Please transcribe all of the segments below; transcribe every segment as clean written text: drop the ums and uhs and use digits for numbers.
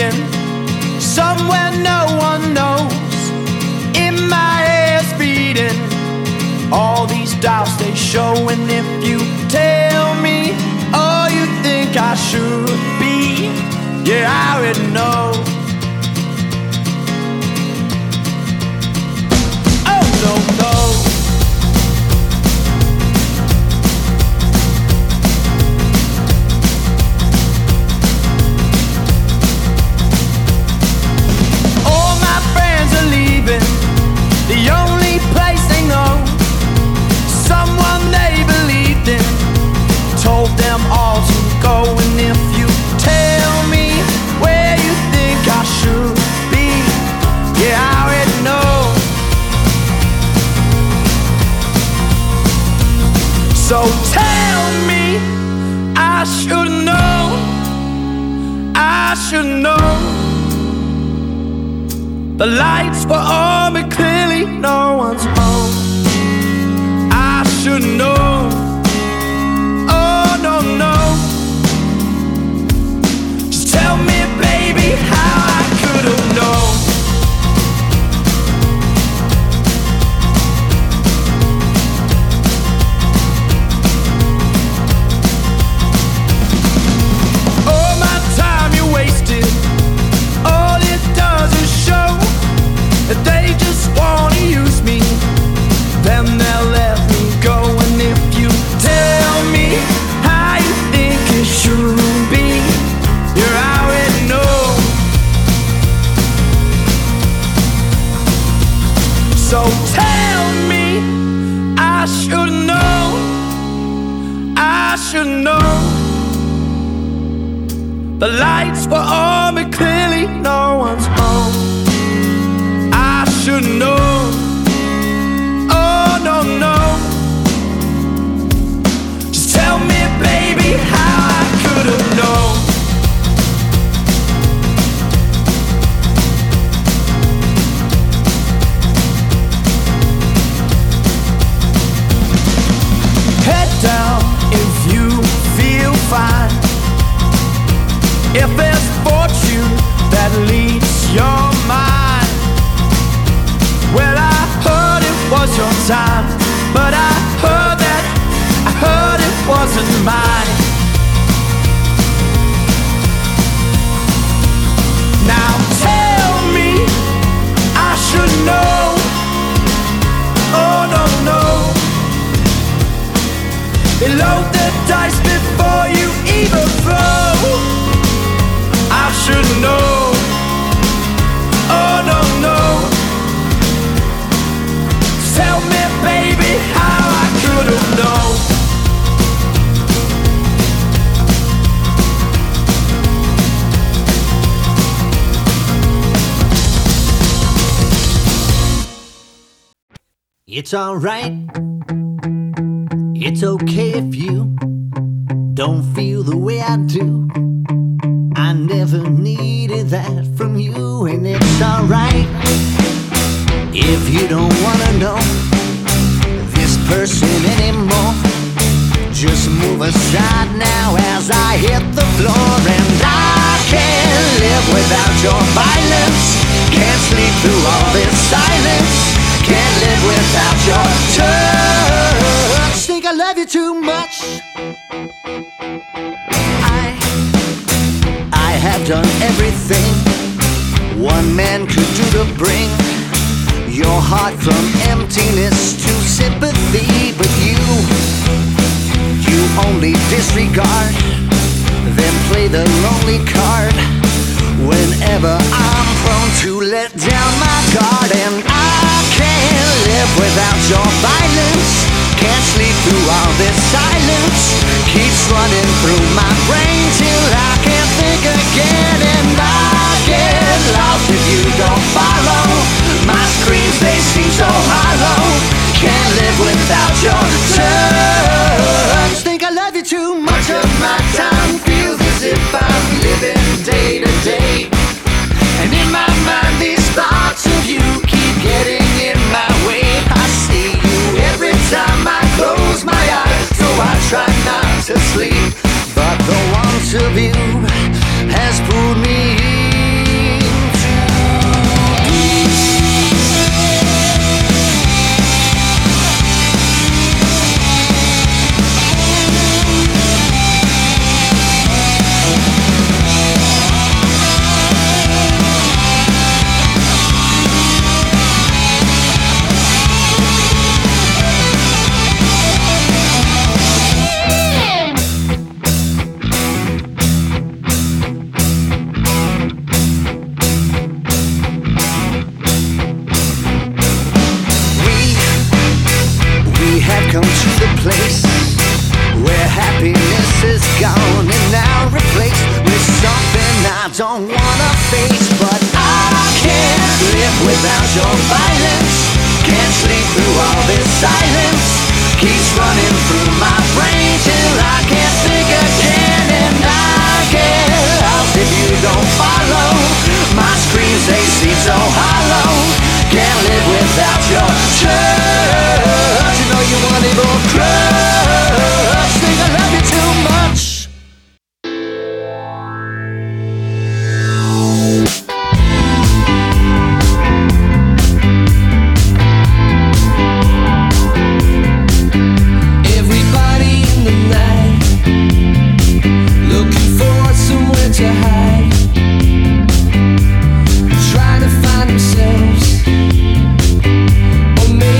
hidden somewhere no one knows. In my head's beating, all these doubts they show. And if you tell me all you think I should be, yeah, I already know. Oh no, no. The only place they know, someone they believed in, told them all to go. And if you tell me where you think I should be, yeah, I already know. So tell me I should know, I should know. The lights were on, but clearly no one's home. I should know. Oh, no, no. Just tell me, baby, how I could have known. All my time you wasted, all it does is show. If they just wanna use me, then they'll let me go. And if you tell me how you think it should be, you're out and no. So tell me I should know, I should know. The lights were on, but clearly no one's home. I should know, oh no, no. Just tell me, baby, how I could have known. Head down if you feel fine. If there's fortune that leads your mind, well, I heard it was your time, but I heard it wasn't mine. Now tell me I should know, oh no, no. You load the dice before you even throw. I should know, oh no, no. Tell me, baby, how I could have known. It's alright, it's okay if you don't feel the way I do. I never needed that from you, and it's alright if you don't wanna know this person anymore. Just move aside now as I hit the floor. And I can't live without your violence. Can't sleep through all this silence. Can't live without your touch. Think I love you too much. I have done everything one man could do to bring your heart from emptiness to sympathy. But you only disregard, then play the lonely card. Whenever I'm prone to let down my guard. And I can't live without your violence. Can't sleep through all this silence. Keeps running through my brain till I can't think again. And I get lost if you don't follow. My screams, they seem so hollow. Can't live without your touch. Think I love you too much. Much of my time feels as if I'm living day to day. And in my mind these thoughts of you keep getting in my way. I see you every time is the place where happiness is gone and now replaced with something I don't wanna face. But I can't live without your violence, can't sleep through all this silence, keeps running through my brain till I can't think again. And I get lost if you don't follow my screams, they seem so hollow. Can't live without your church, you know you want it all crushed. Think I love you too much. Trying to find themselves, or maybe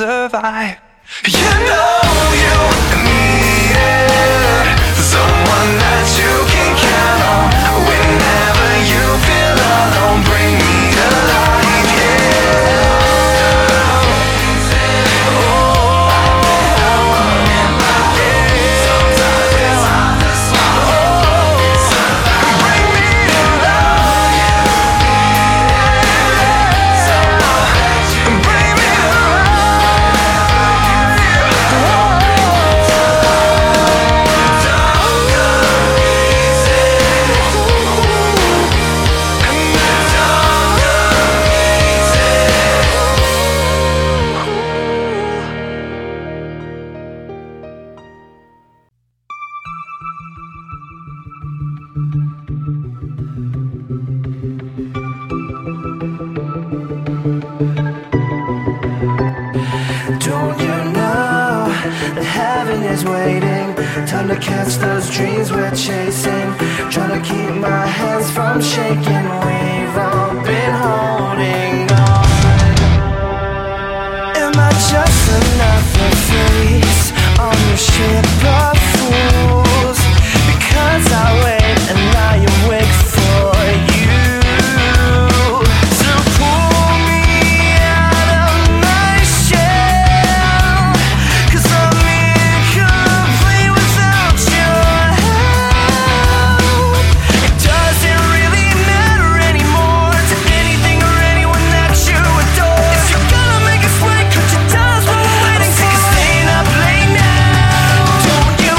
survive. You know you needed someone that you can count on whenever you feel alone. Bring me to life, yeah. Time to catch those dreams we're chasing. Trying to keep my hands from shaking. We've all been holding on. Am I just another face on your ship of fools? Because I wait and now you wait for you. Don't you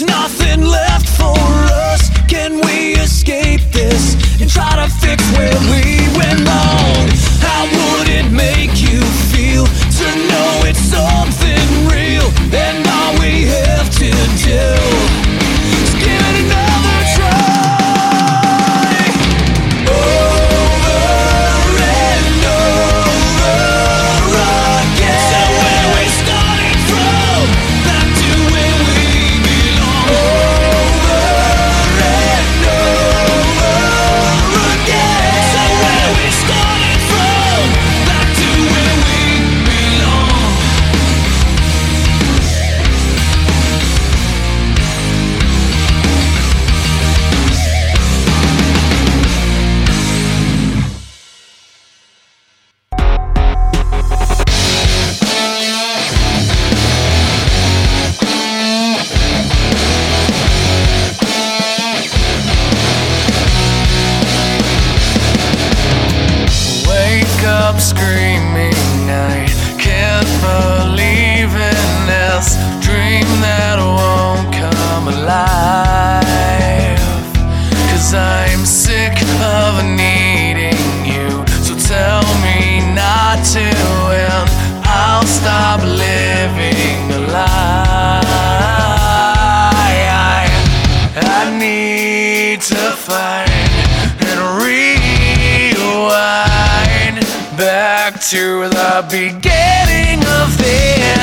There's nothing left for us. Can we escape this and try to fix where we went wrong? How would it make you feel to know it's something real? And all we have to do is give it another try. To the beginning of the end.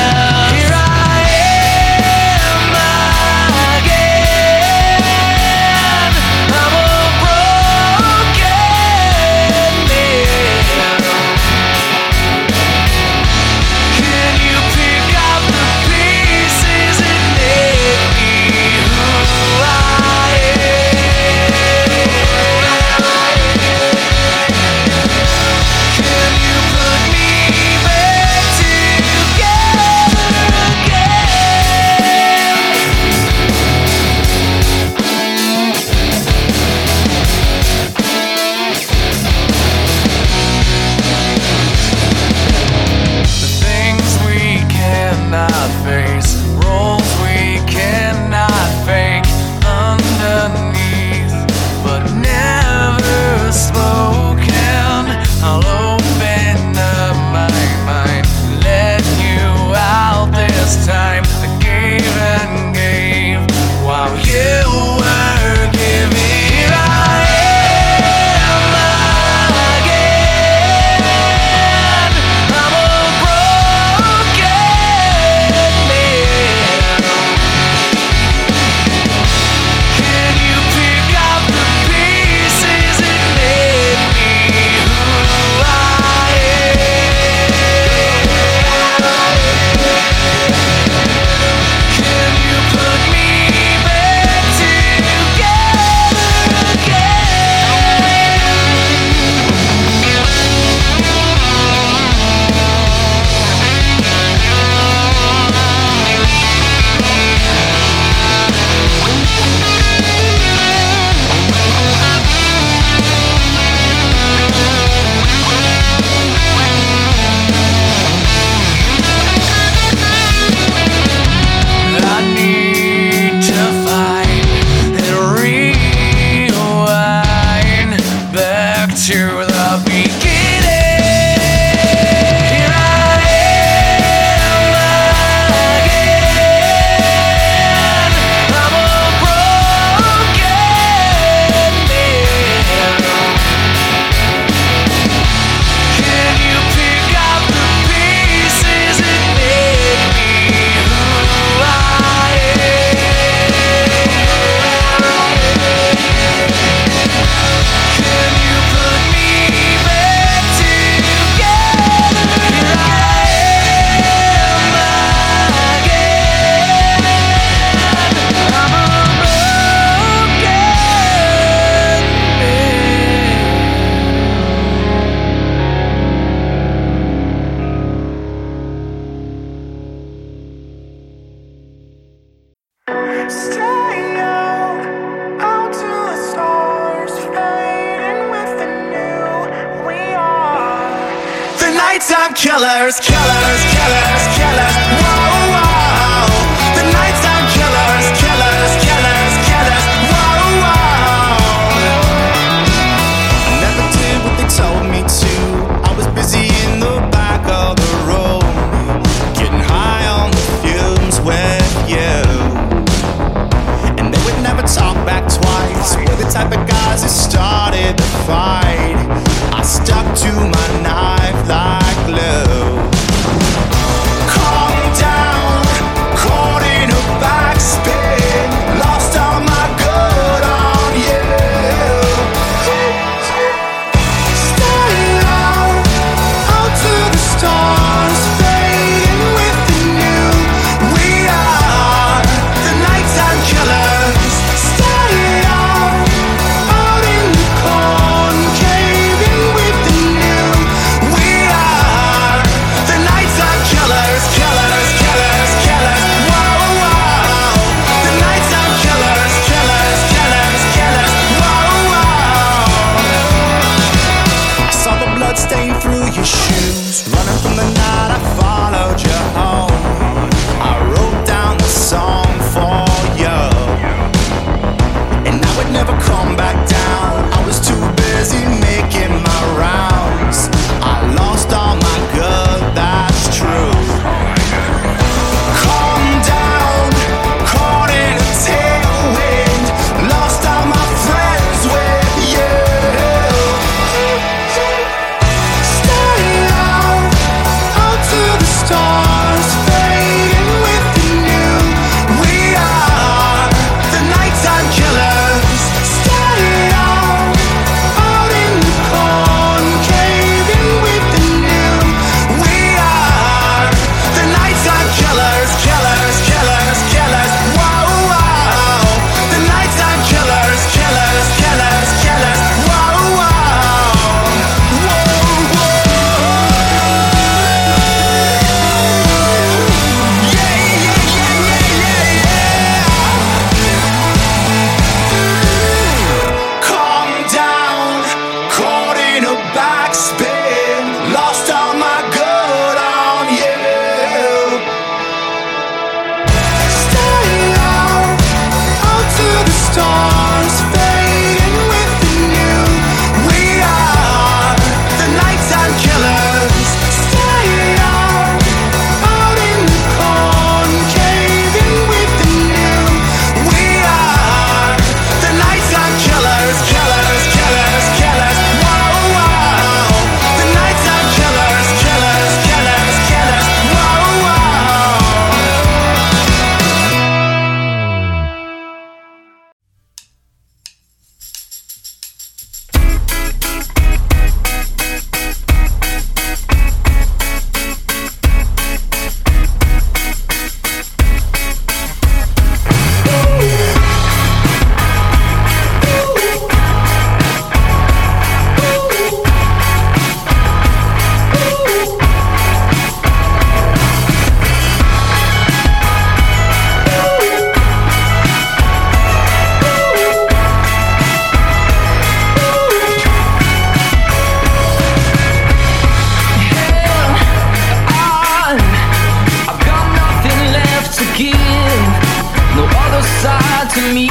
Killers, whoa, whoa. The nighttime killers, to me.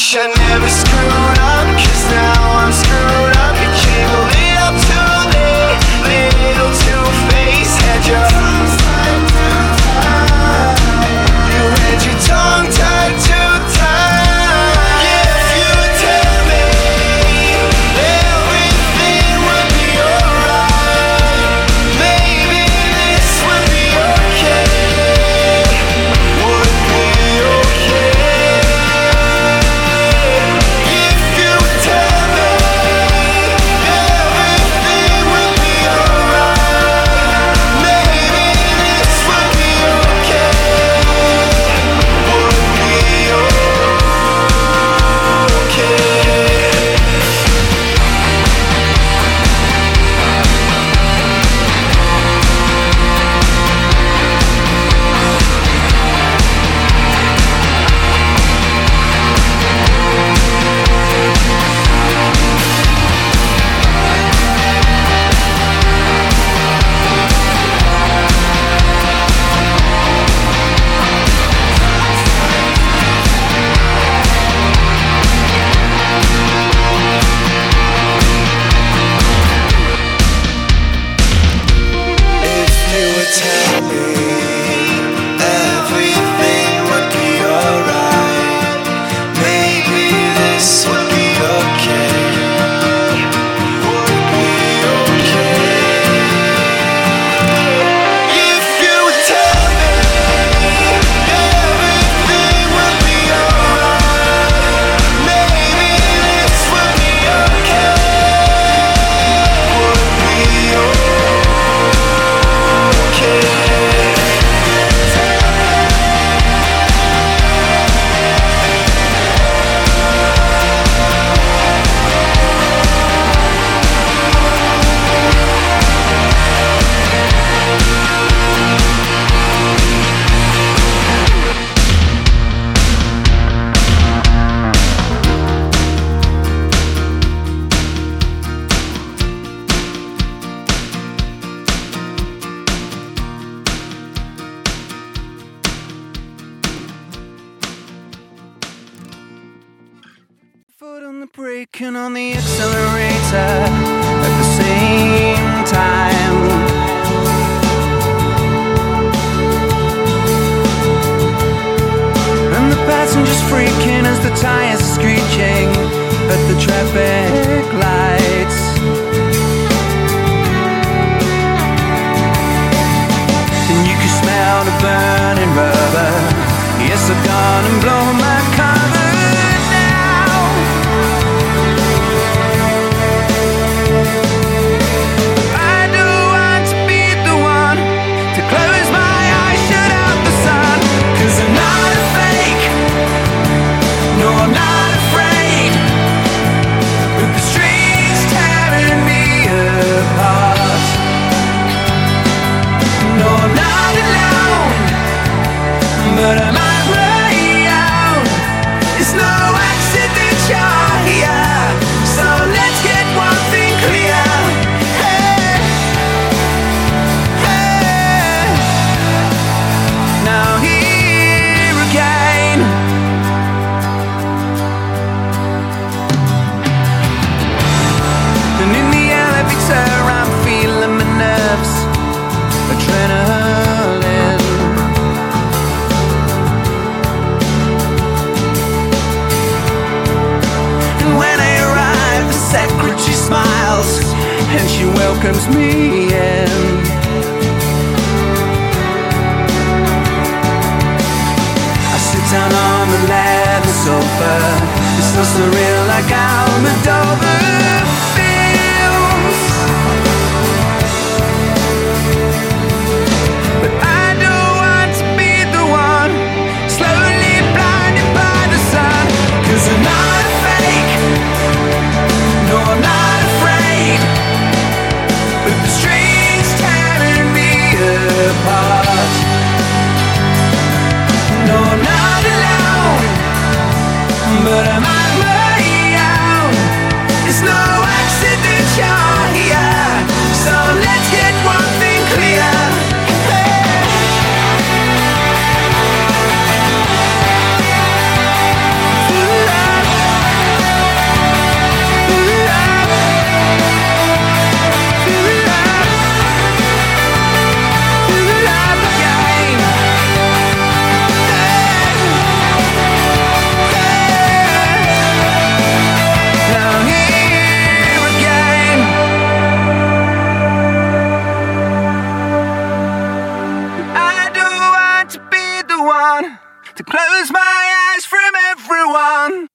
wish I never screwed up, 'cause now I'm screwed up. You came a little too late, little two-faced. Had your tongue tied too tight. You had your tongue tied too tight. Yeah, if you tell me everything would be alright, maybe this would be okay. Would be okay. But I'm on my own. It's someone to close my eyes from everyone.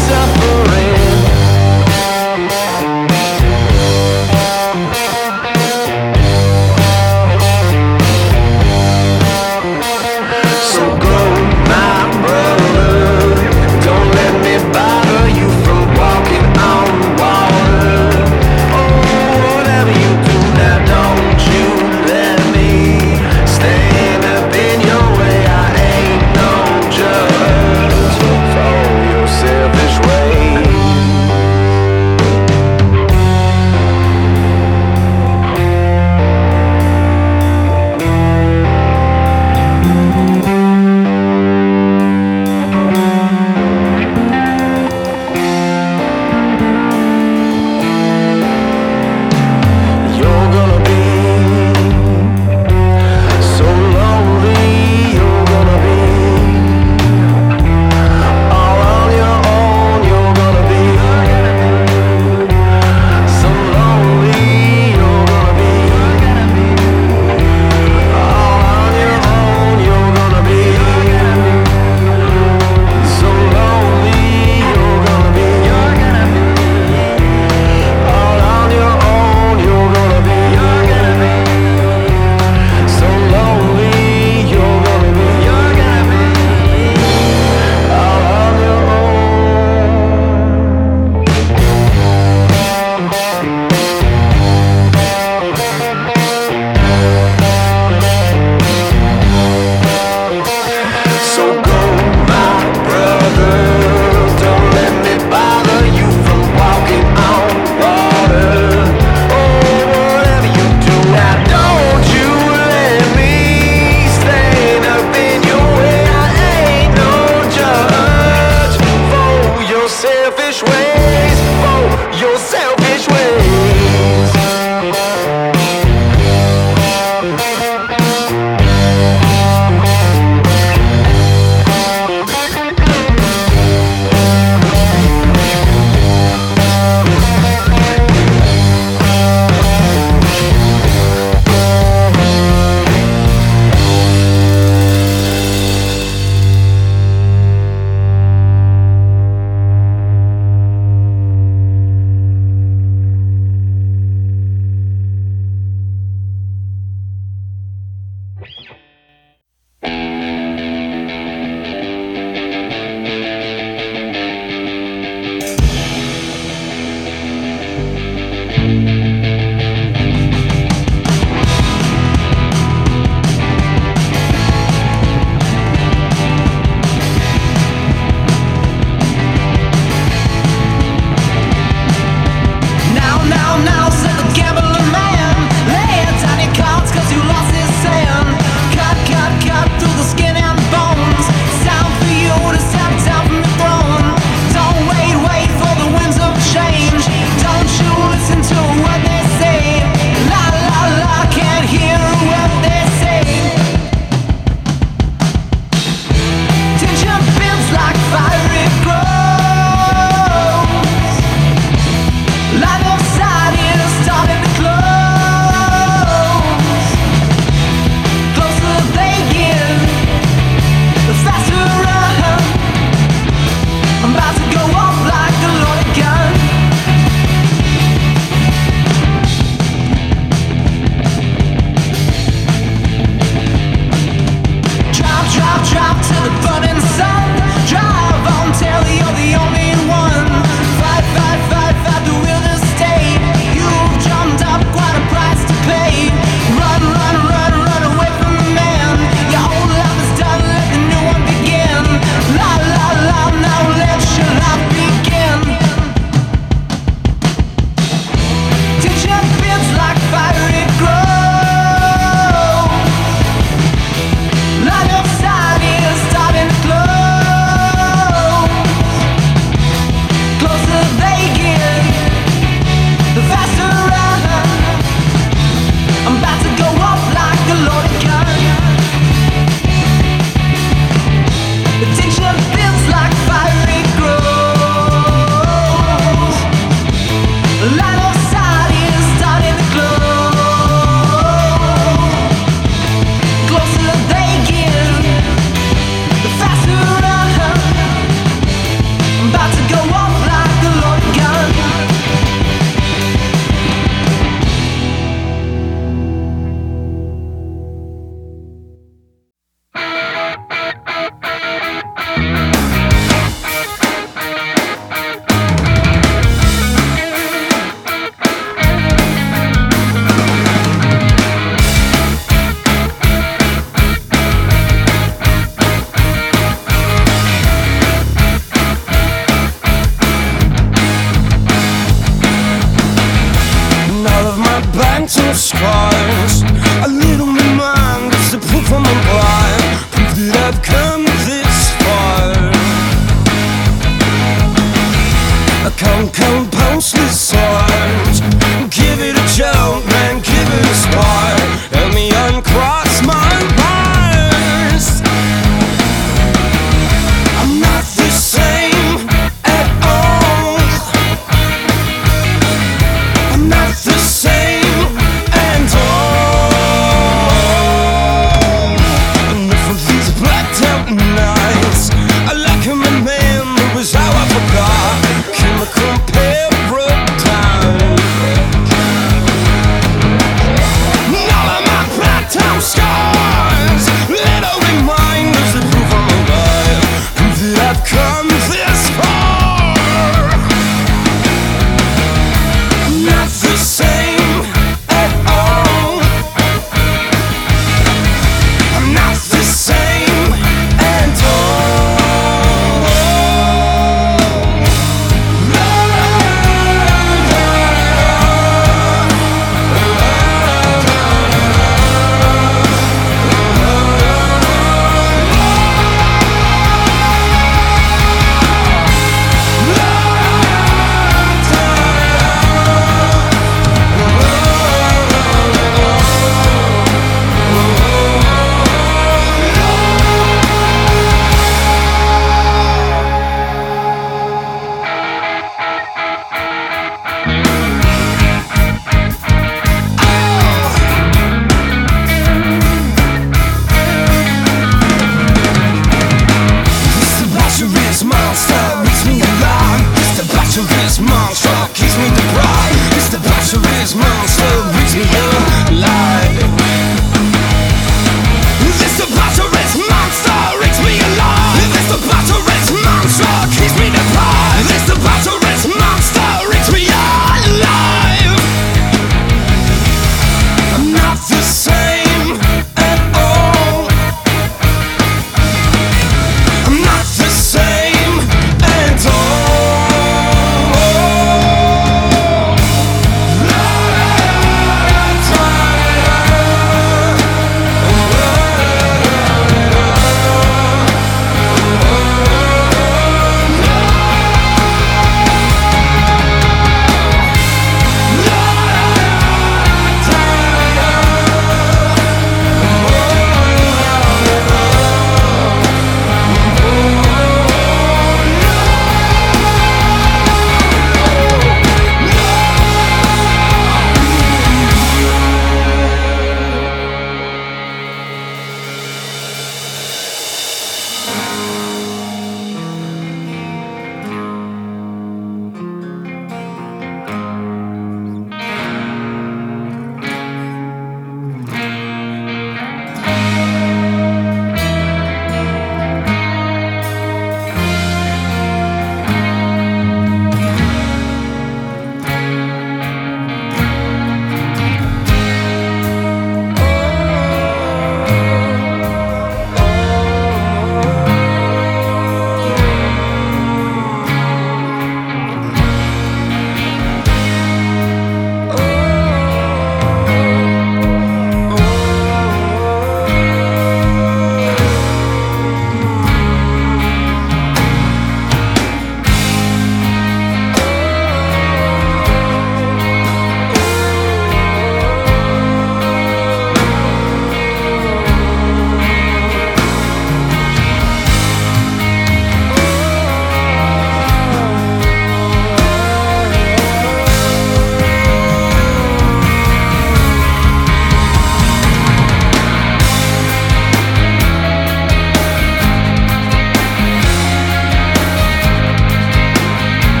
Suffer.